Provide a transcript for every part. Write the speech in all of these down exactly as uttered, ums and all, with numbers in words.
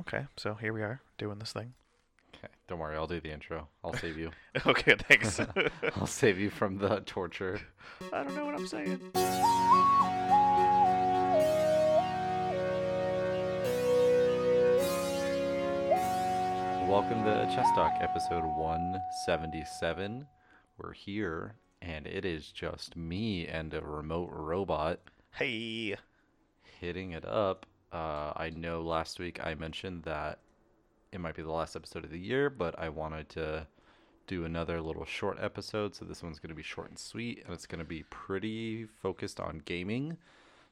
Okay, so here we are, doing this thing. Okay, don't worry, I'll do the intro. I'll save you. Okay, thanks. I'll save you from the torture. I don't know what I'm saying. Welcome to Chess Talk, episode one seventy-seven. We're here, and it is just me and a remote robot. Hey! Hitting it up. Uh, I know last week I mentioned that it might be the last episode of the year, but I wanted to do another little short episode, so this one's going to be short and sweet, and it's going to be pretty focused on gaming.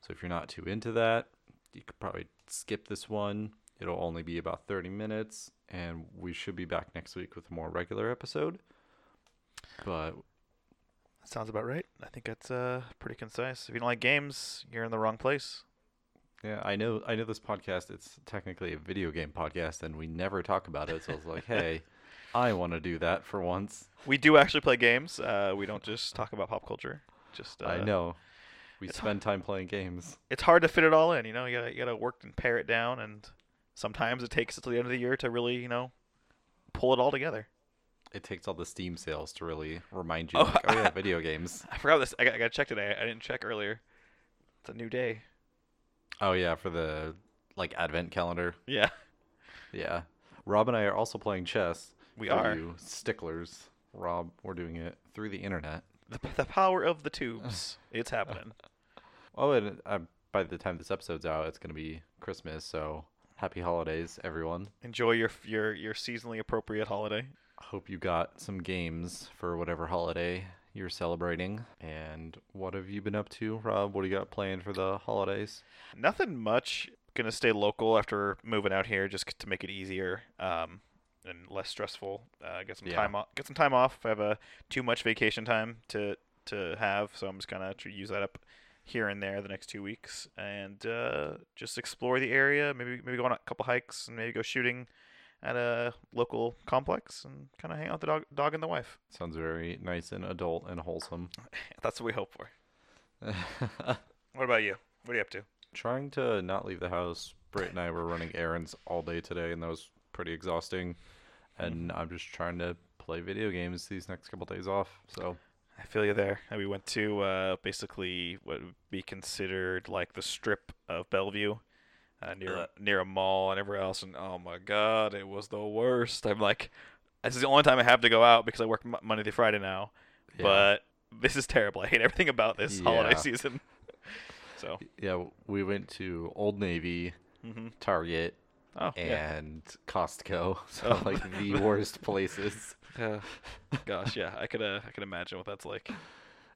So if you're not too into that, you could probably skip this one. It'll only be about thirty minutes, and we should be back next week with a more regular episode. But that sounds about right. I think that's uh, pretty concise. If you don't like games, you're in the wrong place. Yeah, I know I know this podcast, it's technically a video game podcast, and we never talk about it, so I was like, hey, I want to do that for once. We do actually play games. Uh, we don't just talk about pop culture. Just uh, I know. We spend time playing games. It's hard to fit it all in, you know? You gotta, you gotta work and pare it down, and sometimes it takes until the end of the year to really, you know, pull it all together. It takes all the Steam sales to really remind you, oh, like, oh yeah, video games. I forgot this. I got, I got to check today. I didn't check earlier. It's a new day. Oh, yeah, for the, like, advent calendar. Yeah. Yeah. Rob and I are also playing chess. We are. You sticklers. Rob, we're doing it through the internet. The, the power of the tubes. It's happening. Oh, and uh, by the time this episode's out, it's going to be Christmas, so... Happy holidays, everyone. Enjoy your your your seasonally appropriate holiday. Hope you got some games for whatever holiday you're celebrating. And what have you been up to, Rob? What do you got planned for the holidays? Nothing much. Gonna stay local after moving out here just to make it easier um, and less stressful. Uh, get some yeah. time off. Get some time off. I have a too much vacation time to to have, so I'm just gonna try to use that up here and there the next two weeks, and uh, just explore the area. Maybe maybe go on a couple hikes, and maybe go shooting at a local complex, and kind of hang out with the dog, dog and the wife. Sounds very nice and adult and wholesome. That's what we hope for. What about you? What are you up to? Trying to not leave the house. Britt and I were running errands all day today, and that was pretty exhausting. And I'm just trying to play video games these next couple days off. So. I feel you there. And we went to uh, basically what would be considered like the strip of Bellevue uh, near uh, near a mall and everywhere else. And oh my God, it was the worst. I'm like, this is the only time I have to go out because I work Monday through Friday now. Yeah. But this is terrible. I hate everything about this yeah. holiday season. So yeah, we went to Old Navy, mm-hmm. Target, oh, and yeah. Costco. So oh. like the worst places. Yeah. Gosh, yeah, I could uh, I could imagine what that's like.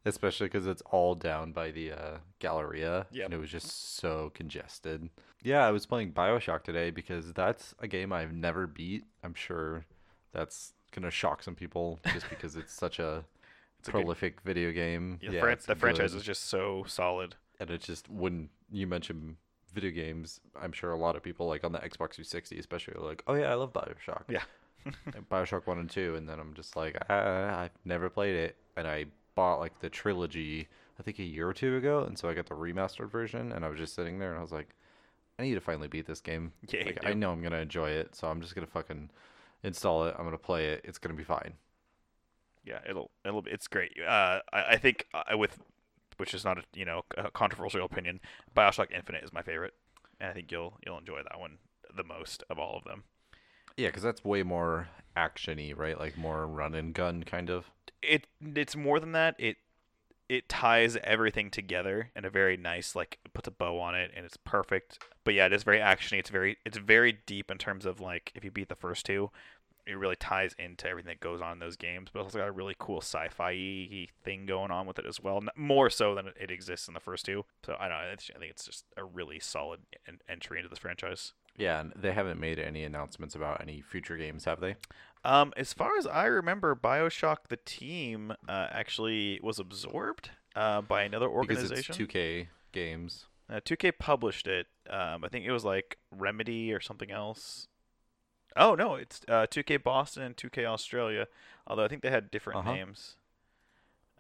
Especially because it's all down by the uh, Galleria, yep. and it was just so congested. Yeah, I was playing Bioshock today because that's a game I've never beat. I'm sure that's going to shock some people just because it's such a it's prolific a good... video game. Yeah, yeah, fran- the franchise is just so solid. And it's just, when you mention video games, I'm sure a lot of people, like on the Xbox three sixty especially, are like, oh yeah, I love Bioshock. Yeah. Bioshock one and two, and then I'm just like, ah, I've never played it, and I bought like the trilogy I think a year or two ago, and so I got the remastered version, and I was just sitting there and I was like, I need to finally beat this game. Yeah, like, I know I'm gonna enjoy it, so I'm just gonna fucking install it. I'm gonna play it. It's gonna be fine. Yeah, it'll it'll it's great. uh I, I think I, with which is not a you know a controversial opinion, Bioshock Infinite is my favorite, and I think you'll you'll enjoy that one the most of all of them. Yeah, because that's way more action-y, right? Like more run and gun kind of. It it's more than that. It it ties everything together in a very nice, like, puts a bow on it, and it's perfect. But yeah, it is very action-y. It's very it's very deep in terms of, like, if you beat the first two, it really ties into everything that goes on in those games. But it's also got a really cool sci-fi thing going on with it as well, more so than it exists in the first two. So I don't know. It's, I think it's just a really solid en- entry into this franchise. Yeah, and they haven't made any announcements about any future games, have they? Um, as far as I remember, Bioshock the team uh, actually was absorbed uh, by another organization. Because it's two K Games. Uh, two K published it. Um, I think it was like Remedy or something else. Oh, no, it's uh, two K Boston and two K Australia, although I think they had different uh-huh. names.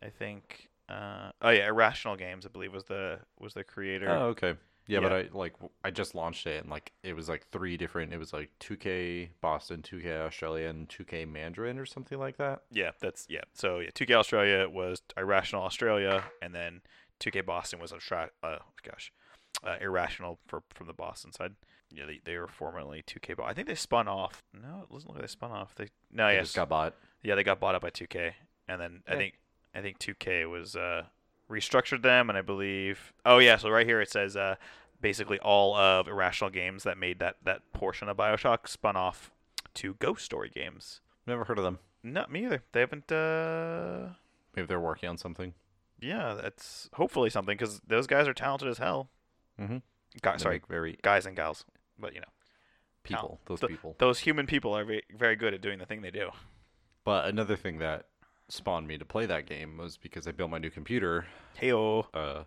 I think... Uh, oh, yeah, Irrational Games, I believe, was the was the creator. Oh, okay. Yeah, yeah, but I like I just launched it and like it was like three different. It was like two K Boston, two K Australia, and two K Mandarin or something like that. Yeah, that's yeah. So yeah, two K Australia was Irrational Australia, and then two K Boston was Austra- uh gosh, uh, Irrational for from the Boston side. Yeah, they, they were formerly two K, but I think they spun off. No, it doesn't look like they spun off. They no, they yes, just got bought. Yeah, they got bought up by two K, and then yeah. I think I think two K was uh. restructured them, and I believe oh yeah so right here it says uh basically all of Irrational Games that made that that portion of Bioshock spun off to Ghost Story Games. Never heard of them. Not me either. They haven't. Uh maybe they're working on something. Yeah, that's hopefully something, because those guys are talented as hell. Mm-hmm. Guys, sorry, very guys and gals, but you know, people no, those th- people those human people are very, very good at doing the thing they do. But another thing that spawned me to play that game was because I built my new computer Heyo. uh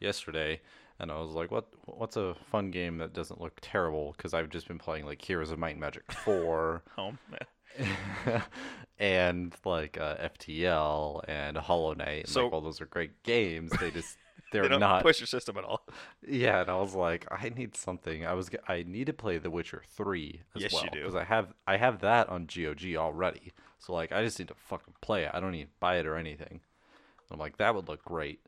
yesterday, and I was like, what what's a fun game that doesn't look terrible, because I've just been playing like Heroes of Might and Magic Four oh, and like uh, F T L and Hollow Knight, and so, like, well, those are great games, they just they're they don't not push your system at all. Yeah, and I was like, I need something. I was I need to play The Witcher three as yes, well, because I have I have that on G O G already. So, like, I just need to fucking play it. I don't need to buy it or anything. And I'm like, that would look great.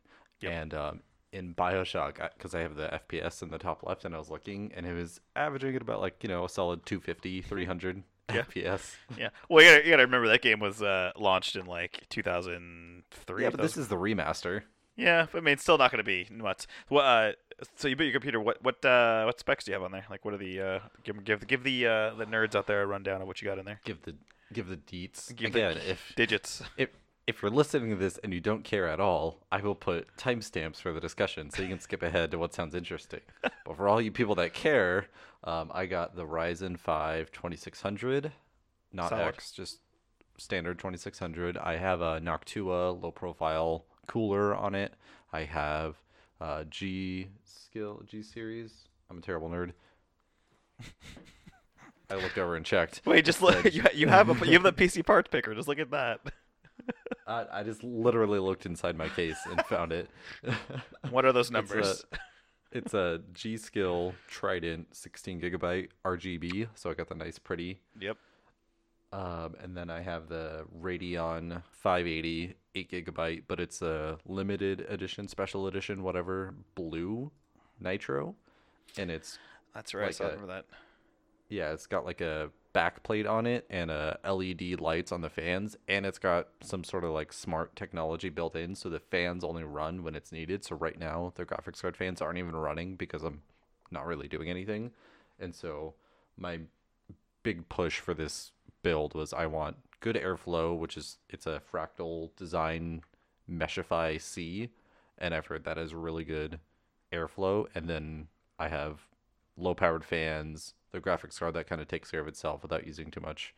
Yep. And um, in Bioshock, because I, I have the F P S in the top left, and I was looking, and it was averaging at about, like, you know, a solid two fifty, three hundred yeah. F P S. Yeah. Well, you gotta, you gotta remember that game was uh, launched in, like, two thousand three. Yeah, but this is the remaster. Yeah, but, I mean, it's still not going to be nuts. Well, uh, so you built your computer. What what uh, what specs do you have on there? Like, what are the uh, give give give the uh, the nerds out there a rundown of what you got in there? Give the give the deets. Give Again, the if digits. If if you're listening to this and you don't care at all, I will put timestamps for the discussion so you can skip ahead to what sounds interesting. But for all you people that care, um, I got the Ryzen five twenty-six hundred, not Solid. X, just standard twenty-six hundred. I have a Noctua low profile cooler on it. I have uh, G Skill, G series. I'm a terrible nerd. I looked over and checked. Wait, just look. Like, you, you have a you have the P C parts picker. Just look at that. I, I just literally looked inside my case and found it. What are those numbers? It's a, it's a G Skill Trident, sixteen gigabyte R G B. So I got the nice, pretty. Yep. Um, and then I have the Radeon five eighty, eight gigabyte, but it's a limited edition, special edition, whatever, blue nitro. And it's... That's right, like I saw a, remember that. Yeah, it's got like a backplate on it and a L E D lights on the fans, and it's got some sort of like smart technology built in, so the fans only run when it's needed. So right now, the graphics card fans aren't even running because I'm not really doing anything. And so my big push for this build was I want good airflow, which is it's a Fractal Design Meshify C, and I've heard that is really good airflow. And then I have low powered fans, the graphics card that kind of takes care of itself without using too much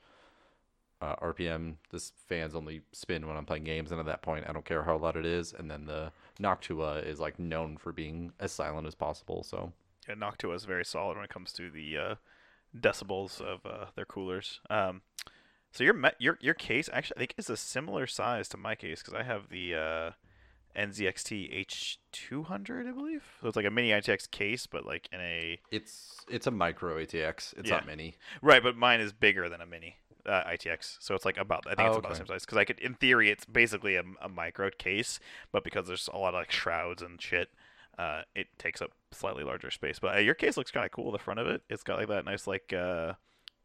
uh, R P M. This fans only spin when I'm playing games, and at that point I don't care how loud it is. And then the Noctua is like known for being as silent as possible. So yeah, Noctua is very solid when it comes to the uh decibels of uh, their coolers. Um, so your me- your your case actually I think is a similar size to my case, because I have the uh, N Z X T H two hundred, I believe. So it's like a mini A T X case, but like in a it's it's a micro A T X. It's yeah. not mini, right? But mine is bigger than a mini uh, I T X, so it's like about I think oh, it's about okay. the same size. Because I could, in theory, it's basically a, a micro case, but because there's a lot of like shrouds and shit, uh, it takes up slightly larger space. But uh, your case looks kind of cool. The front of it, it's got like that nice like uh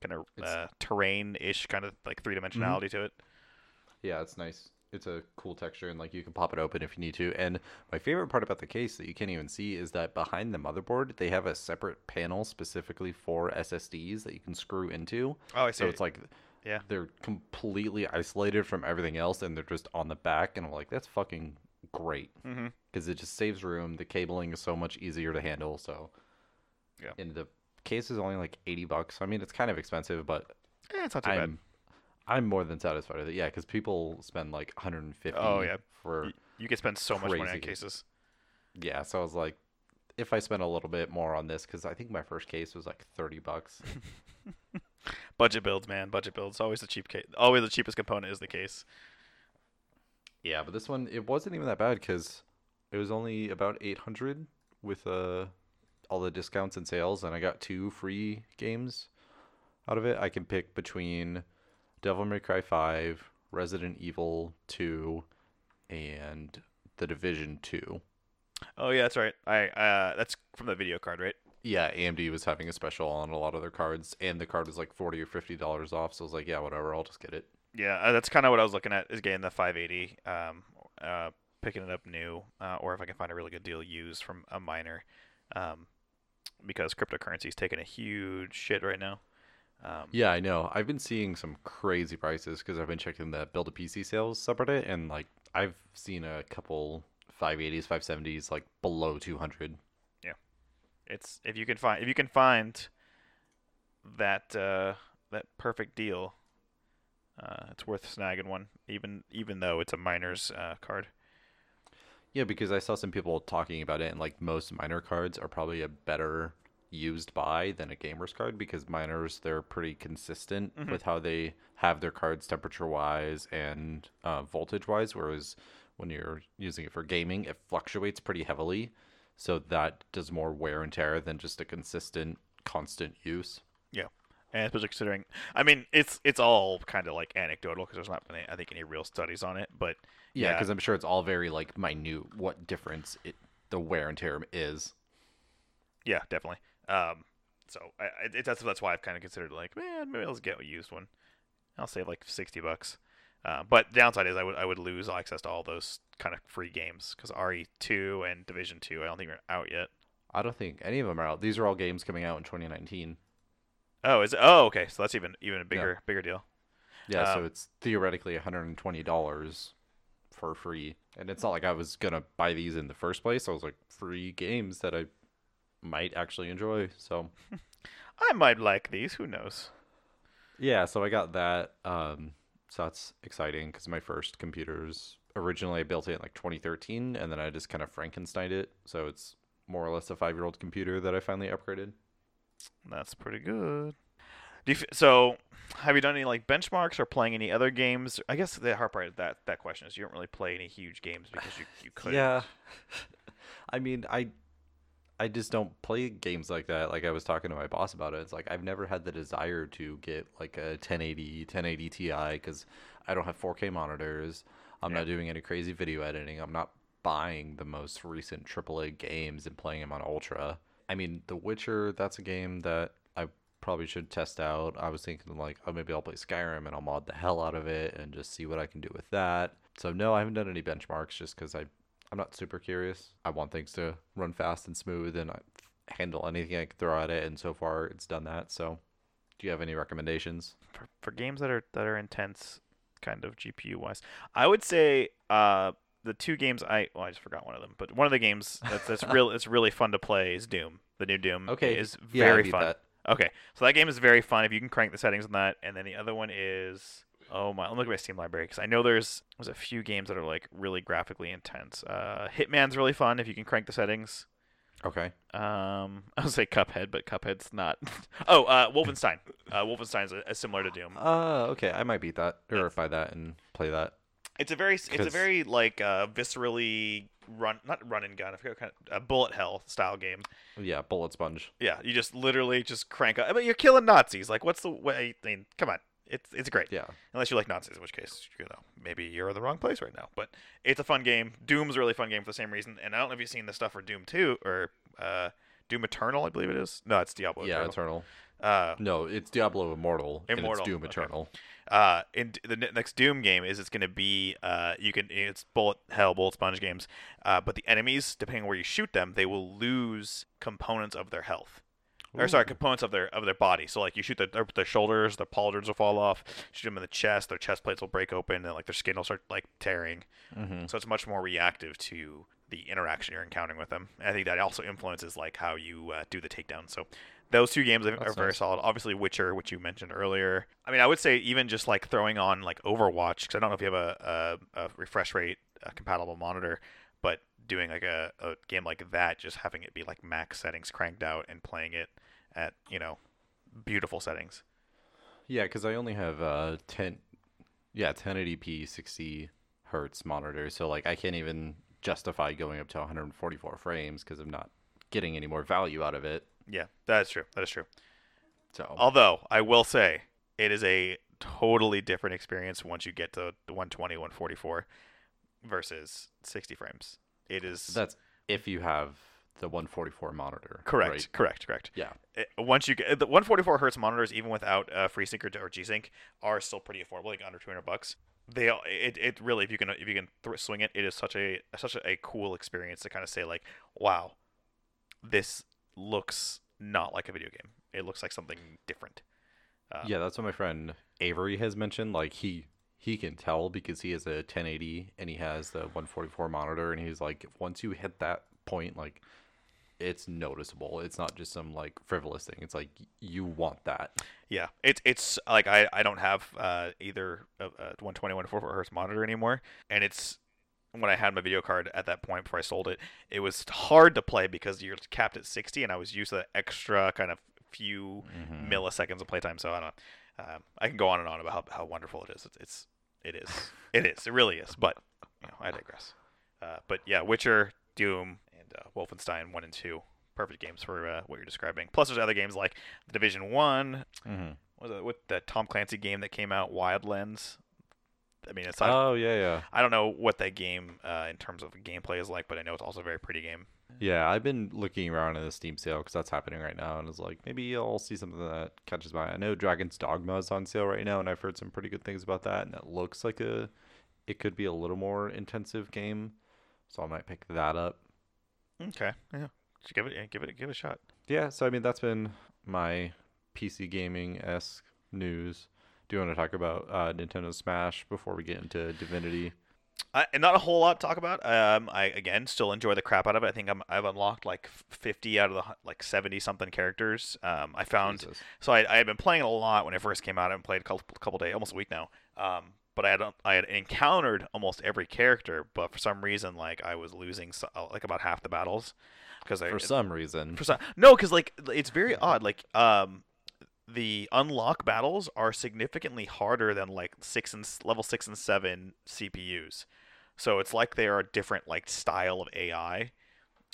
kind of uh, terrain-ish kind of like three-dimensionality mm-hmm. to it. Yeah, it's nice. It's a cool texture, and like you can pop it open if you need to. And my favorite part about the case that you can't even see is that behind the motherboard they have a separate panel specifically for S S Ds that you can screw into. Oh, I see. So it's like yeah, they're completely isolated from everything else, and they're just on the back. And I'm like, that's fucking great, because mm-hmm. it just saves room. The cabling is so much easier to handle. So yeah, and the case is only like eighty bucks. I mean, it's kind of expensive, but eh, it's not too I'm, bad. I'm more than satisfied with it. Yeah, because people spend like one hundred fifty. Oh yeah, for you, you can spend so crazy much money on cases. Yeah, so I was like, if I spend a little bit more on this, because I think my first case was like thirty bucks. Budget builds, man. Budget builds. Always the cheap case. Always the cheapest component is the case. Yeah, but this one, it wasn't even that bad, because it was only about eight hundred with a all the discounts and sales, and I got two free games out of it. I can pick between Devil May Cry five, Resident Evil two, and The Division two. Oh yeah, that's right. I uh, that's from the video card, right? Yeah, A M D was having a special on a lot of their cards, and the card was like forty or fifty dollars off. So I was like, yeah, whatever, I'll just get it. Yeah, that's kind of what I was looking at, is getting the five eighty, um, uh, picking it up new, uh, or if I can find a really good deal used from a miner, um, because cryptocurrency's taking a huge shit right now. Um, yeah, I know. I've been seeing some crazy prices because I've been checking the Build a P C Sales subreddit, and like I've seen a couple five eighties, five seventies like below two hundred. Yeah, it's if you can find if you can find that uh, that perfect deal. Uh, it's worth snagging one, even even though it's a miner's uh, card. Yeah, because I saw some people talking about it, and like most miner cards are probably a better used buy than a gamer's card, because miners, they're pretty consistent mm-hmm. with how they have their cards temperature-wise and uh, voltage-wise, whereas when you're using it for gaming, it fluctuates pretty heavily, so that does more wear and tear than just a consistent, constant use. Yeah. And especially considering, I mean, it's it's all kind of like anecdotal because there's not been, I think, any real studies on it. But yeah, because yeah. I'm sure it's all very like minute what difference it, the wear and tear is. Yeah, definitely. Um, so I, it, that's that's why I've kind of considered like, man, maybe I'll just get a used one. I'll save like sixty bucks. Uh, but downside is I would I would lose access to all those kind of free games, because R E two and Division two I don't think are out yet. I don't think any of them are out. These are all games coming out in twenty nineteen. Oh, is it? Oh, okay. So that's even even a bigger yeah. bigger deal. Yeah. Um, so it's theoretically one hundred and twenty dollars for free, and it's not like I was gonna buy these in the first place. I was like, free games that I might actually enjoy. So I might like these. Who knows? Yeah. So I got that. Um, so that's exciting, because my first computers, originally I built it in like twenty thirteen, and then I just kind of Frankensteined it. So it's more or less a five year old computer that I finally upgraded. That's pretty good. Do you f- so, have you done any like benchmarks or playing any other games? I guess the hard part of that that question is you don't really play any huge games because you you couldn't. Yeah, I mean, I I just don't play games like that. Like I was talking to my boss about it. It's like I've never had the desire to get like a ten eighty Ti because I don't have four K monitors. I'm yeah. not doing any crazy video editing. I'm not buying the most recent triple A games and playing them on Ultra. I mean, The Witcher, that's a game that I probably should test out. I was thinking, like, oh, maybe I'll play Skyrim and I'll mod the hell out of it and just see what I can do with that. So, no, I haven't done any benchmarks just because I'm not super curious. I want things to run fast and smooth and I handle anything I can throw at it, and so far it's done that. So, do you have any recommendations? For, for games that are that are intense, kind of G P U-wise, I would say... uh. The two games I well I just forgot one of them, but one of the games that's that's real it's really fun to play is Doom. The new Doom okay. is very yeah, fun. That. Okay, so that game is very fun if you can crank the settings on that. And then the other one is oh my, let me look at my Steam library because I know there's there's a few games that are like really graphically intense. Uh, Hitman's really fun if you can crank the settings. Okay. Um, I would say Cuphead, but Cuphead's not. oh, uh, Wolfenstein. uh, Wolfenstein's a, a similar to Doom. Uh, okay, I might beat that or that's... buy that and play that. It's a very, it's a very like uh, viscerally run, not run and gun. I forget what kind of uh, bullet hell style game. Yeah, bullet sponge. Yeah, you just literally just crank up. I mean, you're killing Nazis. Like, what's the way? I mean, come on, it's it's great. Yeah. Unless you like Nazis, in which case, you know, maybe you're in the wrong place right now. But it's a fun game. Doom's a really fun game for the same reason. And I don't know if you've seen the stuff for Doom two or uh, Doom Eternal, I believe it is. No, it's Diablo. Yeah, Eternal. Uh, no, it's Diablo Immortal. Immortal. And it's Doom Eternal. Okay. Uh, in the next Doom game is it's going to be uh you can it's bullet hell bullet sponge games, uh but the enemies, depending on where you shoot them, they will lose components of their health. Ooh. Or sorry, components of their of their body. So like you shoot their their shoulders, their pauldrons will fall off. Shoot them in the chest, their chest plates will break open, and like their skin will start like tearing. Mm-hmm. So it's much more reactive to the interaction you're encountering with them. And I think that also influences like how you uh, do the takedown. So. Those two games are That's very nice. solid. Obviously, Witcher, which you mentioned earlier. I mean, I would say even just like throwing on like Overwatch, because I don't know if you have a, a, a refresh rate a compatible monitor, but doing like a, a game like that, just having it be like max settings cranked out and playing it at, you know, beautiful settings. Yeah, because I only have uh, ten, yeah, ten eighty p sixty hertz monitor, so like I can't even justify going up to one forty-four frames because I'm not getting any more value out of it. Yeah, that is true. That is true. So, although I will say it is a totally different experience once you get to one twenty, one forty-four versus sixty frames. It is. That's if you have the one forty-four monitor. Correct. Right? Correct. Correct. Yeah. It, once you get the one forty-four hertz monitors, even without uh, FreeSync or, or G Sync, are still pretty affordable, like under two hundred bucks. They all, it it really if you can if you can th- swing it, it is such a such a cool experience to kind of say like, wow, this looks not like a video game. It looks like something different. Um, yeah, that's what my friend Avery has mentioned. Like he he can tell because he has a ten eighty and he has the one forty-four monitor, and he's like, once you hit that point, like it's noticeable. It's not just some like frivolous thing. It's like you want that. Yeah, it's it's like I, I don't have uh, either a, a one twenty, one forty-four hertz monitor anymore, and it's when I had my video card at that point before I sold it, it was hard to play because you're capped at sixty, and I was used to that extra kind of few mm-hmm. milliseconds of playtime. So I don't. Um, I can go on and on about how, how wonderful it is. It's, it's it is it is it really is. But you know, I digress. Uh, but yeah, Witcher, Doom. Uh, Wolfenstein one and two, perfect games for uh, what you're describing. Plus, there's other games like The Division one, mm-hmm. what was it, with that Tom Clancy game that came out, Wildlands. I mean, it's not, oh yeah, yeah. I don't know what that game uh, in terms of gameplay is like, but I know it's also a very pretty game. Yeah, I've been looking around at the Steam sale because that's happening right now, and it's like maybe I'll see something that catches my eye. I know Dragon's Dogma is on sale right now, and I've heard some pretty good things about that, and that looks like a it could be a little more intensive game, so I might pick that up. Okay, yeah, just give it, give it, give it a shot. Yeah, so I mean that's been my P C gaming-esque news. Do you want to talk about uh, Nintendo Smash before we get into Divinity? Uh, and not a whole lot to talk about. Um, I again still enjoy the crap out of it. I think I'm I've unlocked like fifty out of the like seventy something characters. Um, I found Jesus. so I I had been playing a lot when it first came out. I haven't played a couple couple days, almost a week now. Um. But I had I had encountered almost every character, but for some reason, like I was losing so, like about half the battles, because for some reason, for some no, because like it's very odd. Like um, the unlock battles are significantly harder than like six and level six and seven C P Us, so it's like they are a different like style of A I.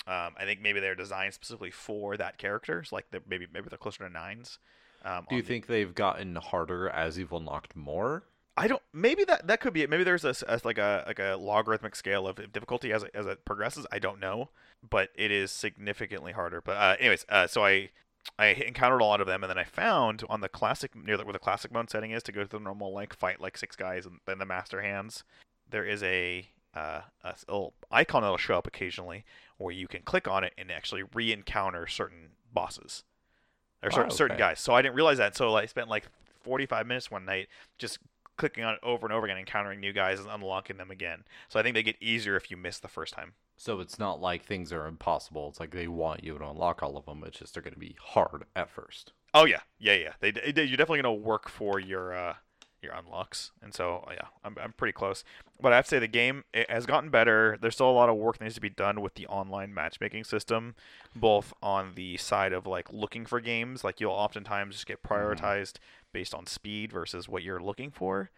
Um, I think maybe they're designed specifically for that character. So like maybe maybe they're closer to nines. Um, Do you the, think they've gotten harder as you've unlocked more? I don't. Maybe that, that could be it. Maybe there's a, a like a like a logarithmic scale of difficulty as it, as it progresses. I don't know, but it is significantly harder. But uh, anyways, uh, so I I encountered a lot of them, and then I found on the classic near the, where the classic mode setting is to go to the normal like fight like six guys and then the master hands. There is a uh a little icon that'll show up occasionally where you can click on it and actually re-encounter certain bosses or certain oh, okay. certain guys. So I didn't realize that. So I spent like forty-five minutes one night just clicking on it over and over again, encountering new guys and unlocking them again. So I think they get easier if you miss the first time. So it's not like things are impossible. It's like they want you to unlock all of them. It's just they're going to be hard at first. Oh yeah, yeah, yeah. They, they you're definitely going to work for your uh, your unlocks. And so yeah, I'm I'm pretty close. But I have to say the game it has gotten better. There's still a lot of work that needs to be done with the online matchmaking system, both on the side of like looking for games. Like you'll oftentimes just get prioritized. Mm. Based on speed versus what you're looking for,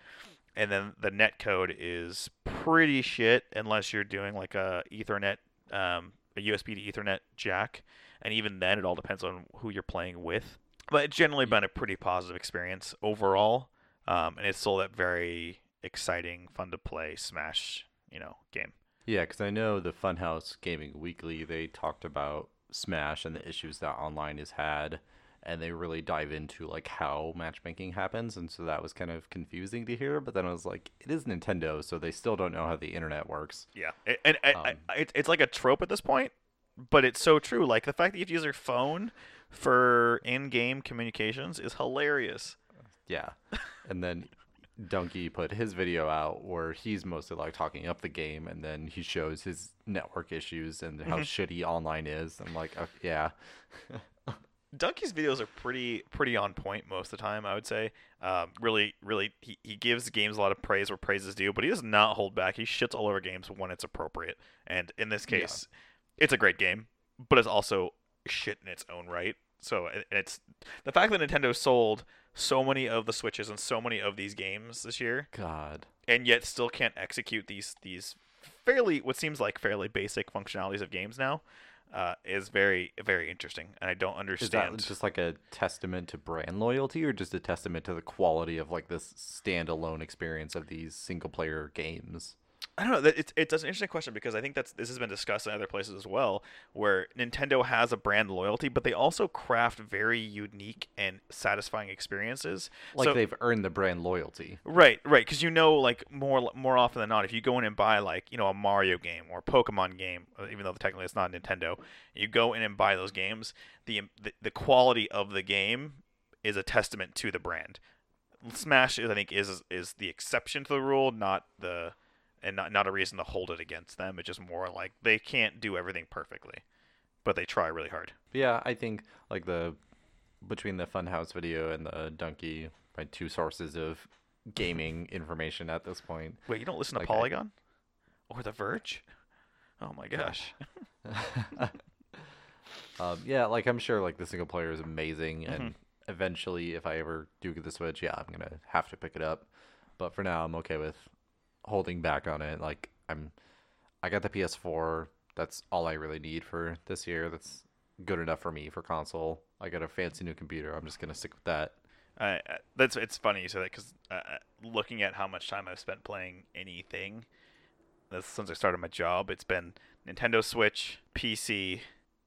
and then the net code is pretty shit unless you're doing like a Ethernet, um, a U S B to Ethernet jack, and even then it all depends on who you're playing with. But it's generally been a pretty positive experience overall, um, and it's still that very exciting, fun to play Smash, you know, game. Yeah, because I know the Funhouse Gaming Weekly, they talked about Smash and the issues that online has had. And they really dive into like how matchmaking happens, and so that was kind of confusing to hear. But then I was like, it is Nintendo, so they still don't know how the internet works. Yeah, and, and um, I, I, it's like a trope at this point, but it's so true. Like the fact that you have to use your phone for in-game communications is hilarious. Yeah, and then Dunkey put his video out where he's mostly like talking up the game, and then he shows his network issues and how shitty online is. I'm like, oh, yeah. Dunkey's videos are pretty pretty on point most of the time, I would say. Um, really, really, he, he gives games a lot of praise where praise is due, but he does not hold back. He shits all over games when it's appropriate. And in this case, yeah. It's a great game, but it's also shit in its own right. So it's the fact that Nintendo sold so many of the Switches and so many of these games this year. God. And yet still can't execute these, these fairly, what seems like fairly basic functionalities of games now. uh, is very, very interesting, and I don't understand. Is that just like a testament to brand loyalty, or just a testament to the quality of like this standalone experience of these single player games? I don't know. It's it's an interesting question, because I think that's this has been discussed in other places as well, where Nintendo has a brand loyalty, but they also craft very unique and satisfying experiences. Like so, they've earned the brand loyalty. Right, right. Because you know, like more more often than not, if you go in and buy like you know a Mario game or a Pokemon game, even though technically it's not Nintendo, you go in and buy those games. The the, the quality of the game is a testament to the brand. Smash, I think, is is the exception to the rule, not the And not not a reason to hold it against them. It's just more like they can't do everything perfectly, but they try really hard. Yeah, I think like the between the Funhouse video and the Dunkey, my two sources of gaming information at this point. Wait, you don't listen like to Polygon I, or The Verge? Oh my gosh. um, yeah, like I'm sure like the single player is amazing, and mm-hmm. eventually, if I ever do get the Switch, yeah, I'm gonna have to pick it up. But for now, I'm okay with holding back on it. Like I'm I got the P S four. That's all I really need for this year. That's good enough for me for console. I got a fancy new computer. I'm just gonna stick with that. Uh, that's it's funny you say that, because uh, looking at how much time I've spent playing anything since I started my job, it's been Nintendo Switch, P C,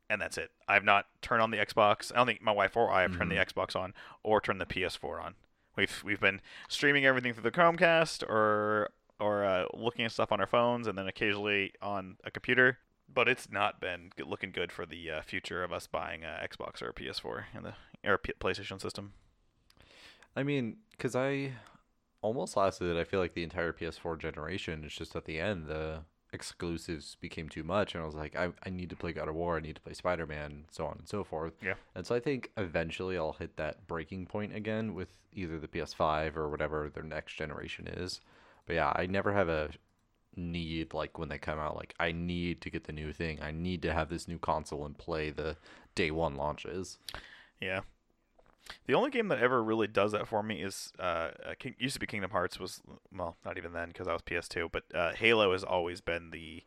and that's it. I've not turned on the Xbox. I don't think my wife or I have mm-hmm. turned the Xbox on or turned the P S four on. We've we've been streaming everything through the Chromecast or or uh, looking at stuff on our phones, and then occasionally on a computer. But it's not been good, looking good for the uh, future of us buying an Xbox or a P S four and the or a P- PlayStation system. I mean, because I almost lasted, I feel like, the entire P S four generation. It's just at the end, the exclusives became too much, and I was like, I, I need to play God of War, I need to play Spider-Man, so on and so forth. Yeah. And so I think eventually I'll hit that breaking point again with either the P S five or whatever their next generation is. But yeah, I never have a need, like, when they come out, like, I need to get the new thing. I need to have this new console and play the day one launches. Yeah. The only game that ever really does that for me is, uh, King, used to be Kingdom Hearts was, well, not even then because I was P S two, but uh, Halo has always been the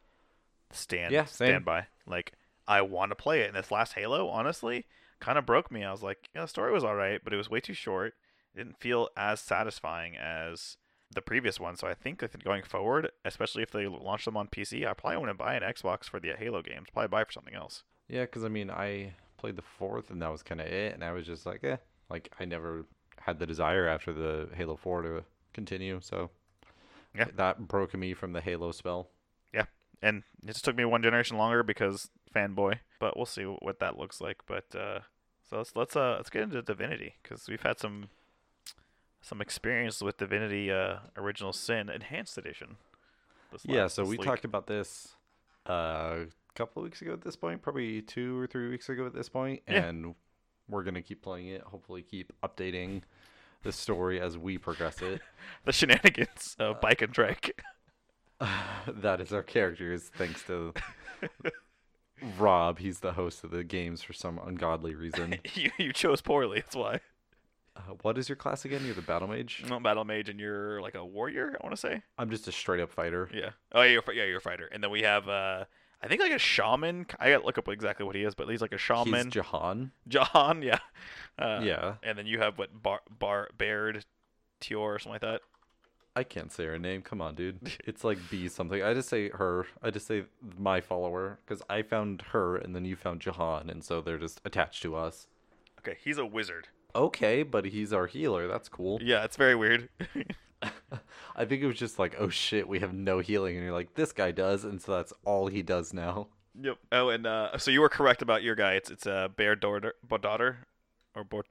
stand yeah, standby. Like, I want to play it. And this last Halo, honestly, kind of broke me. I was like, yeah, the story was all right, but it was way too short. It didn't feel as satisfying as the previous one, so I think going forward, especially if they launch them on P C, I probably want to buy an Xbox for the Halo games, probably buy for something else. Yeah, because I mean, I played the fourth, and that was kind of it, and I was just like, eh, like I never had the desire after the Halo four to continue, so yeah, that broke me from the Halo spell. Yeah, and it just took me one generation longer because fanboy, but we'll see what that looks like. But uh, so let's let's uh let's get into Divinity, because we've had some. Some experience with Divinity uh, Original Sin Enhanced Edition. Yeah, so we leak. talked about this uh, a couple of weeks ago at this point, probably two or three weeks ago at this point, yeah. And we're going to keep playing it, hopefully keep updating the story as we progress it. The shenanigans of uh, Bike and Trek. Uh, that is our characters, thanks to Rob. He's the host of the games for some ungodly reason. you, you chose poorly, that's why. Uh, what is your class again? You're the battle mage. I'm a battle mage, and you're like a warrior. I want to say. I'm just a straight up fighter. Yeah. Oh, yeah, you're, yeah, you're a fighter. And then we have, uh, I think like a shaman. I gotta look up exactly what he is, but he's like a shaman. He's Jahan. Jahan, yeah. Uh, yeah. And then you have what Bar Bar Baird, Tior, or something like that. I can't say her name. Come on, dude. It's like B something. I just say her. I just say my follower because I found her, and then you found Jahan, and so they're just attached to us. Okay, he's a wizard. Okay, but he's our healer. That's cool. Yeah, it's very weird. I think it was just like, oh shit, we have no healing. And you're like, this guy does. And so that's all he does now. Yep. Oh, and uh, so you were correct about your guy. It's it's a Bear Daughter. Daughter or Bort.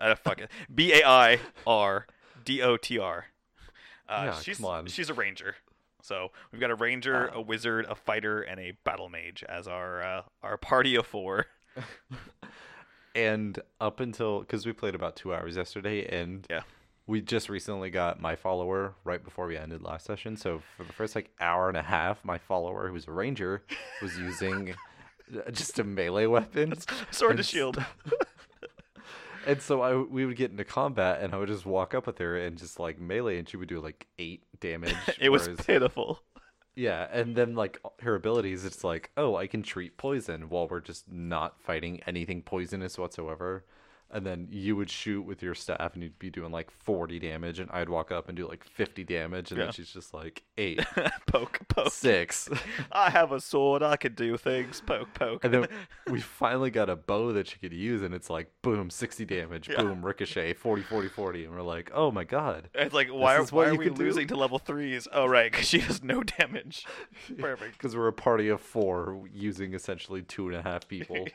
uh, fuck it. B A I R D O T R. Uh, yeah, she's, come on. She's a ranger. So we've got a ranger, uh, a wizard, a fighter, and a battle mage as our, uh, our party of four. And up until, because we played about two hours yesterday, and yeah, we just recently got my follower right before we ended last session. So for the first like hour and a half, my follower, who's a ranger, was using just a melee weapon, sword and, to shield. And so I we would get into combat, and I would just walk up with her and just like melee, and she would do like eight damage. It was pitiful. Yeah, and then like her abilities, it's like, oh, I can treat poison while we're just not fighting anything poisonous whatsoever. And then you would shoot with your staff and you'd be doing like forty damage, and I'd walk up and do like fifty damage, and yeah. then she's just like eight. Poke, poke. Six. I have a sword, I can do things. Poke, poke. And then we finally got a bow that she could use, and it's like, boom, sixty damage, yeah. boom, ricochet, forty, forty, forty. And we're like, oh my god. It's like, why, why, why are we losing do? to level threes? Oh, right, because she does no damage. Perfect. Because we're a party of four using essentially two and a half people.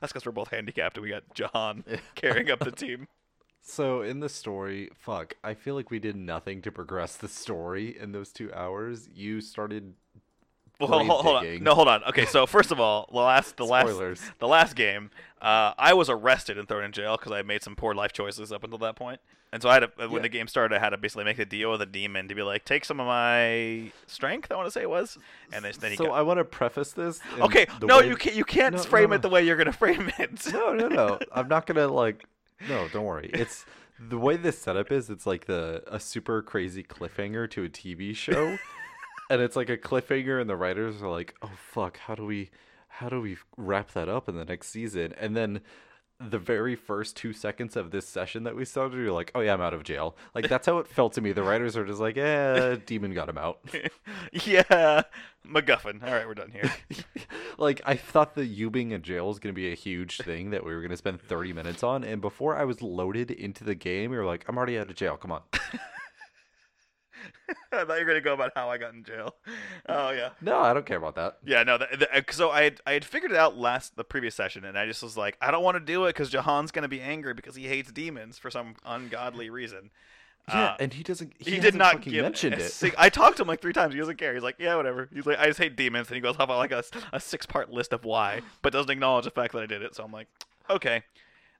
That's because we're both handicapped and we got Jahan carrying up the team. So in the story, fuck, I feel like we did nothing to progress the story in those two hours. You started well, hold, hold on. No, hold on. Okay, so first of all, the last, the Spoilers. last, the last game, uh, I was arrested and thrown in jail because I made some poor life choices up until that point. And so I had, to, when yeah. the game started, I had to basically make a deal with a demon to be like, take some of my strength. I want to say it was, and then, then he. So got... I want to preface this. Okay, no, way... you can't. You can't no, frame no. it the way you're gonna frame it. no, no, no. I'm not gonna like. No, don't worry. It's. The way this setup is, it's like the a super crazy cliffhanger to a T V show. And it's like a cliffhanger, and the writers are like, oh, fuck, how do we how do we wrap that up in the next season? And then the very first two seconds of this session that we started, you're like, oh, yeah, I'm out of jail. Like, that's how it felt to me. The writers are just like, yeah, demon got him out. yeah, MacGuffin. All right, we're done here. Like, I thought that you being in jail was going to be a huge thing that we were going to spend thirty minutes on. And before I was loaded into the game, you were like, I'm already out of jail. Come on. I thought you were going to go about how I got in jail. Oh, yeah. No, I don't care about that. Yeah, no. The, the, so I had, I had figured it out last the previous session, and I just was like, I don't want to do it because Jahan's going to be angry because he hates demons for some ungodly reason. Yeah, uh, and he doesn't He, he did not give mentioned it. Sig- I talked to him like three times. He doesn't care. He's like, yeah, whatever. He's like, I just hate demons. And he goes off on like a, a six-part list of why, but doesn't acknowledge the fact that I did it. So I'm like, okay.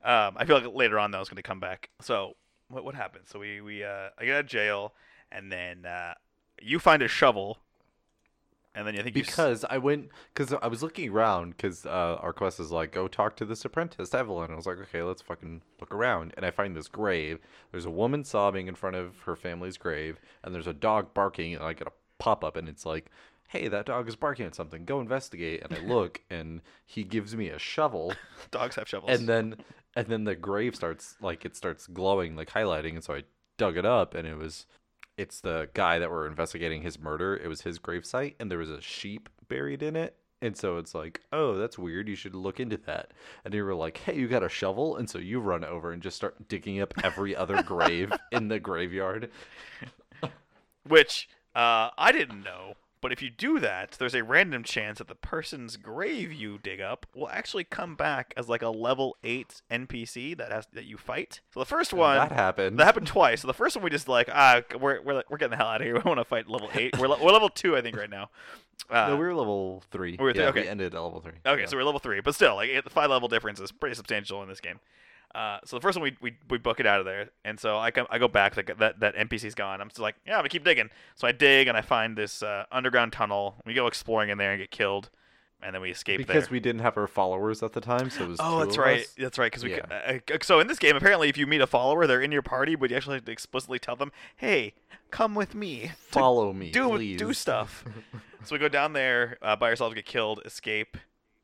Um, I feel like later on, though, it's going to come back. So what what happened? So we, we uh, I got out of jail. And then uh, you find a shovel, and then you think because you s- I went because I was looking around because uh, our quest is like, go talk to this apprentice Evelyn. I was like, okay, let's fucking look around, and I find this grave. There's a woman sobbing in front of her family's grave, and there's a dog barking, and I get a pop up, and it's like, hey, that dog is barking at something. Go investigate. And I look, and he gives me a shovel. Dogs have shovels. And then and then the grave starts like it starts glowing, like highlighting, and so I dug it up, and it was. It's the guy that we're investigating his murder. It was his gravesite, and there was a sheep buried in it. And so it's like, oh, that's weird. You should look into that. And they were like, hey, you got a shovel? And so you run over and just start digging up every other grave in the graveyard. Which uh, I didn't know. But if you do that, there's a random chance that the person's grave you dig up will actually come back as like a level eight N P C that has that you fight. So the first one that happened. That happened twice. So the first one we just like ah we're we're we're getting the hell out of here. We want to fight level eight. We're, le- we're level two I think right now. Uh, no, we were level three. We were th- yeah, okay. We ended at level three. Okay, yeah. So we're level three, but still like the five level difference is pretty substantial in this game. Uh, so the first one we, we we book it out of there, and so I come I go back like that that N P C's gone. I'm still like yeah I'm gonna keep digging. So I dig and I find this uh, underground tunnel. We go exploring in there and get killed, and then we escape because there because we didn't have our followers at the time. So it was oh two that's, of right. us. that's right that's right because we yeah. uh, so in this game apparently if you meet a follower they're in your party, but you actually have to explicitly tell them, hey, come with me, follow me, do please. do stuff. So we go down there uh, by ourselves, get killed, escape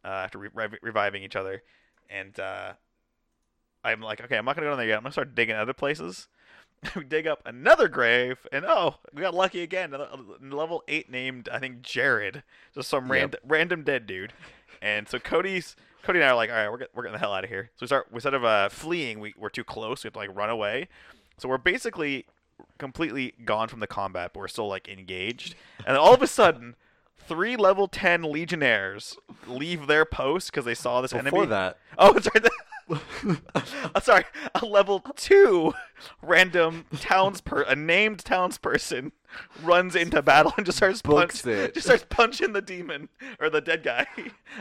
uh, after re- re- reviving each other, and. Uh, I'm like, okay, I'm not going to go down there yet. I'm going to start digging other places. We dig up another grave, and oh, we got lucky again. Level eight named, I think, Jared. Just some yep. random random dead dude. And so Cody's Cody and I are like, all right, we're, get, we're getting the hell out of here. So we start, instead of uh, fleeing, we, we're too close. We have to, like, run away. So we're basically completely gone from the combat, but we're still, like, engaged. And all of a sudden... Three level ten legionnaires leave their post because they saw this Before enemy. Before that, oh, it's right there. I'm sorry, a level two random townsperson, a named townsperson, runs into battle and just starts punch, it. just starts punching the demon or the dead guy,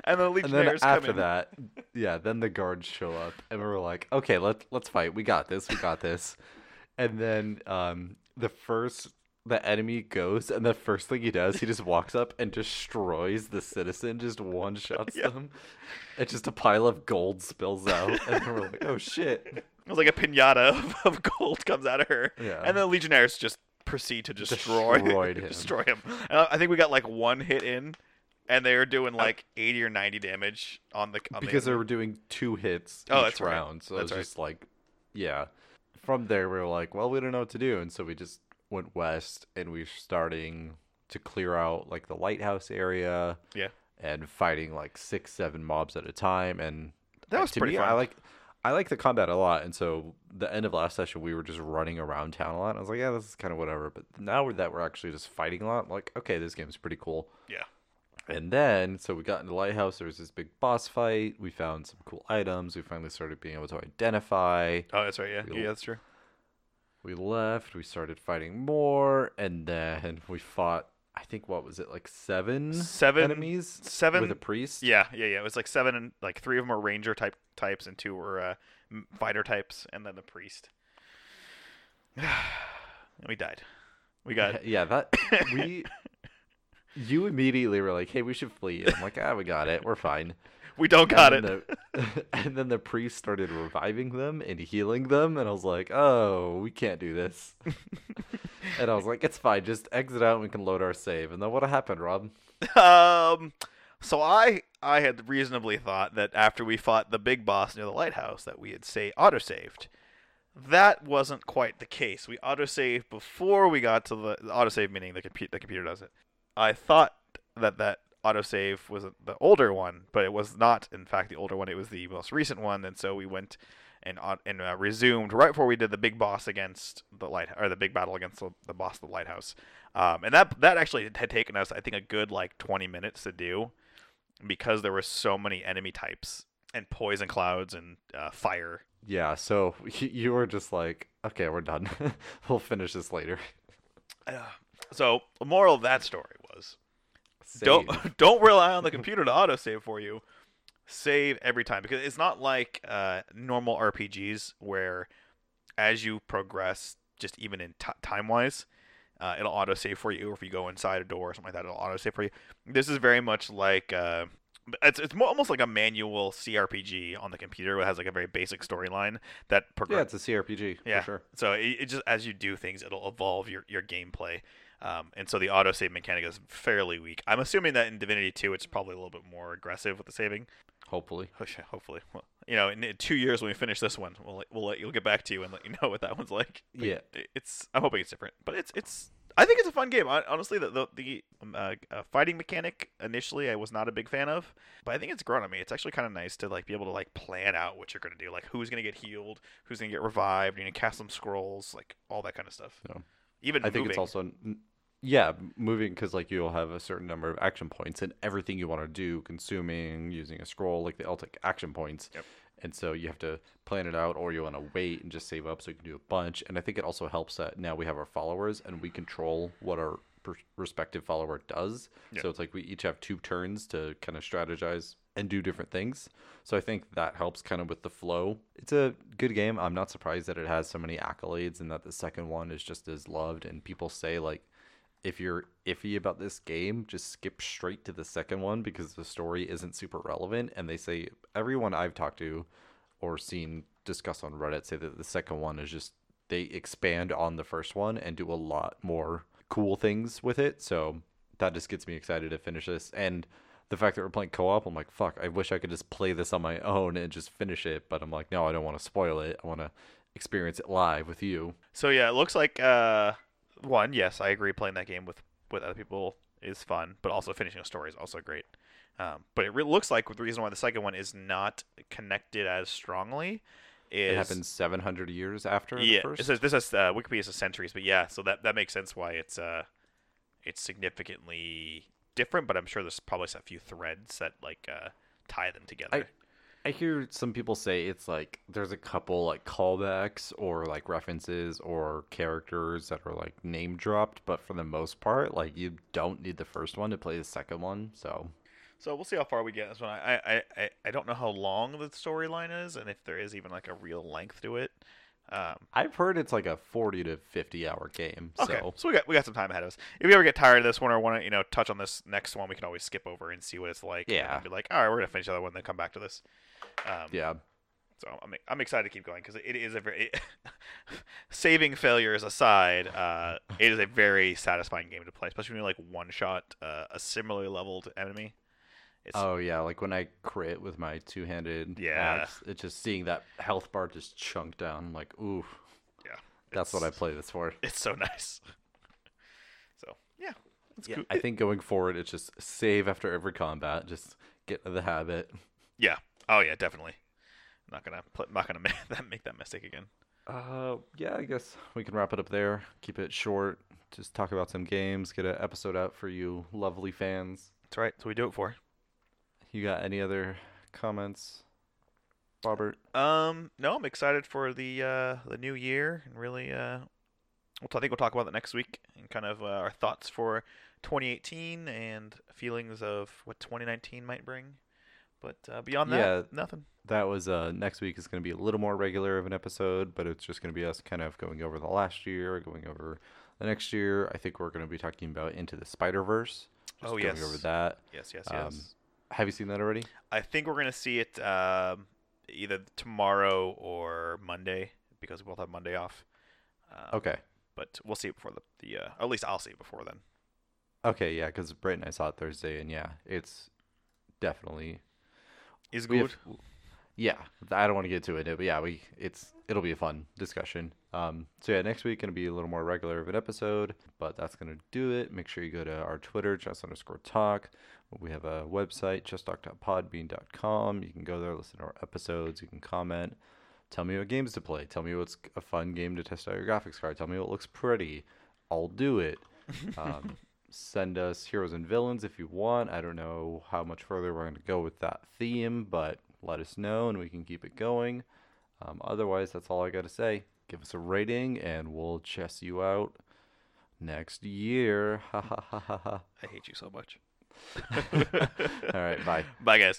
and the legionnaires and then after come in. That, yeah, then the guards show up and we're like, okay, let's let's fight. We got this. We got this. And then um, the first. The enemy goes, and the first thing he does, he just walks up and destroys the citizen, just one-shots yeah. them. It's just a pile of gold spills out, and then we're like, oh, shit. It was like a piñata of, of gold comes out of her. Yeah. And the legionnaires just proceed to destroy Destroyed him. destroy him. And I think we got like one hit in, and they were doing like eighty or ninety damage on the on because the they were doing two hits oh, each that's round. Right. So that's it was right. just like, yeah. From there, we were like, well, we don't know what to do, and so we just went west, and we were starting to clear out like the lighthouse area. Yeah. And fighting like six, seven mobs at a time, and that was to pretty me, fun. I like. I like the combat a lot, and so the end of last session, we were just running around town a lot. I was like, yeah, this is kind of whatever, but now that we're actually just fighting a lot, like, okay, this game's pretty cool. Yeah. And then, so we got into Lighthouse, there was this big boss fight, we found some cool items, we finally started being able to identify. Oh, that's right, yeah, we, yeah, that's true. We left, we started fighting more, and then we fought, I think, what was it, like seven, seven enemies? Seven. With a priest? Yeah, yeah, yeah, it was like seven, and like three of them were ranger type types and two were uh, fighter types, and then the priest. And we died. We got yeah, yeah that we you immediately were like, hey, we should flee. And I'm like, ah, we got it, we're fine. We don't got and it. The, and then the priest started reviving them and healing them, and I was like, oh, we can't do this. And I was like, it's fine, just exit out and we can load our save. And then what happened, Rob? Um. So I I had reasonably thought that after we fought the big boss near the lighthouse that we had, say, autosaved. That wasn't quite the case. We autosaved before we got to the, the autosave, meaning the, compu- the computer does it. I thought that that autosave was the older one, but it was not, in fact, the older one. It was the most recent one, and so we went and and uh, resumed right before we did the big boss against the light, or the big battle against the, the boss of the lighthouse. Um, and that that actually had taken us, I think, a good like twenty minutes to do, because there were so many enemy types and poison clouds and uh, fire. Yeah, so you were just like, okay, we're done. We'll finish this later. Uh, so the moral of that story was, save. don't don't rely on the computer to autosave for you. Save every time, because it's not like uh, normal R P Gs where as you progress, just even in t- time-wise, Uh, it'll autosave for you, or if you go inside a door or something like that, it'll autosave for you. This is very much like uh, it's it's more, almost like a manual C R P G on the computer. It has like a very basic storyline that progress. Yeah, it's a C R P G. Yeah, for sure. So it, it just as you do things, it'll evolve your your gameplay, um, and so the autosave mechanic is fairly weak. I'm assuming that in Divinity two, it's probably a little bit more aggressive with the saving. Hopefully, hopefully, well, you know, in, in two years when we finish this one, we'll we'll let you'll get back to you and let you know what that one's like. But yeah, it's I'm hoping it's different, but it's it's I think it's a fun game. I, honestly, the the, the uh, uh, fighting mechanic initially I was not a big fan of, but I think it's grown on me. It's actually kind of nice to like be able to like plan out what you're gonna do, like who's gonna get healed, who's gonna get revived, you're gonna cast some scrolls, like all that kind of stuff. Yeah. Even I moving. think it's also. Yeah, moving, because like you'll have a certain number of action points and everything you want to do, consuming, using a scroll, like they all take action points. Yep. And so you have to plan it out, or you want to wait and just save up so you can do a bunch. And I think it also helps that now we have our followers and we control what our per- respective follower does. Yep. So it's like we each have two turns to kind of strategize and do different things. So I think that helps kind of with the flow. It's a good game. I'm not surprised that it has so many accolades and that the second one is just as loved. And people say like, if you're iffy about this game, just skip straight to the second one because the story isn't super relevant. And they say everyone I've talked to or seen discussed on Reddit say that the second one is just, they expand on the first one and do a lot more cool things with it. So that just gets me excited to finish this. And the fact that we're playing co-op, I'm like, fuck, I wish I could just play this on my own and just finish it. But I'm like, no, I don't want to spoil it. I want to experience it live with you. So yeah, it looks like... uh One, yes, I agree. Playing that game with, with other people is fun, but also finishing a story is also great. Um, but it re- looks like the reason why the second one is not connected as strongly is... It happens seven hundred years after yeah, the first? It says, this is, uh, Wikipedia says centuries, but yeah, so that, that makes sense why it's uh, it's significantly different, but I'm sure there's probably a few threads that like uh, tie them together. I- I hear some people say it's like there's a couple like callbacks or like references or characters that are like name dropped, but for the most part, like you don't need the first one to play the second one. So, so we'll see how far we get this one. I I, I, I don't know how long the storyline is and if there is even like a real length to it. Um, I've heard it's like a forty to fifty hour game. So. Okay, so we got we got some time ahead of us. If we ever get tired of this one or want to you know touch on this next one, we can always skip over and see what it's like. Yeah, and be like, all right, we're gonna finish the other one, then come back to this. Um, yeah. So I'm I'm excited to keep going because it is a very saving failures aside, uh, it is a very satisfying game to play, especially when you like one shot uh, a similarly leveled enemy. It's... Oh yeah, like when I crit with my two handed yeah. axe, it's just seeing that health bar just chunk down. I'm like, ooh, yeah, that's what I play this for. It's so nice. So yeah, it's yeah, cool. I think going forward, it's just save after every combat, just get into the habit. Yeah. Oh yeah, definitely. I'm not gonna, pl- not gonna make that make that mistake again. Uh, yeah, I guess we can wrap it up there. Keep it short. Just talk about some games. Get an episode out for you lovely fans. That's right. That's what we do it for. You got any other comments, Robert? Um, no, I'm excited for the uh, the new year, and really, uh, I think we'll talk about that next week, and kind of uh, our thoughts for twenty eighteen and feelings of what twenty nineteen might bring. But uh, beyond that, yeah, nothing. That was uh, next week is going to be a little more regular of an episode, but it's just going to be us kind of going over the last year, going over the next year. I think we're going to be talking about Into the Spider-Verse. Just oh yes, going over that. Yes, yes, yes. Um, Have you seen that already? I think we're going to see it um, either tomorrow or Monday because we both have Monday off. Um, okay. But we'll see it before the... the uh, or at least I'll see it before then. Okay, yeah, because Brent and I saw it Thursday, and yeah, it's definitely... Is good? Have, yeah. I don't want to get too into it, but yeah, we it's it'll be a fun discussion. Um, so yeah, next week going to be a little more regular of an episode, but that's going to do it. Make sure you go to our Twitter, chess underscore talk. We have a website, chess talk dot podbean dot com. You can go there, listen to our episodes. You can comment. Tell me what games to play. Tell me what's a fun game to test out your graphics card. Tell me what looks pretty. I'll do it. Um, send us heroes and villains if you want. I don't know how much further we're going to go with that theme, but let us know and we can keep it going. Um, otherwise, that's all I got to say. Give us a rating and we'll chess you out next year. Ha ha ha ha ha. I hate you so much. All right, bye. Bye, guys.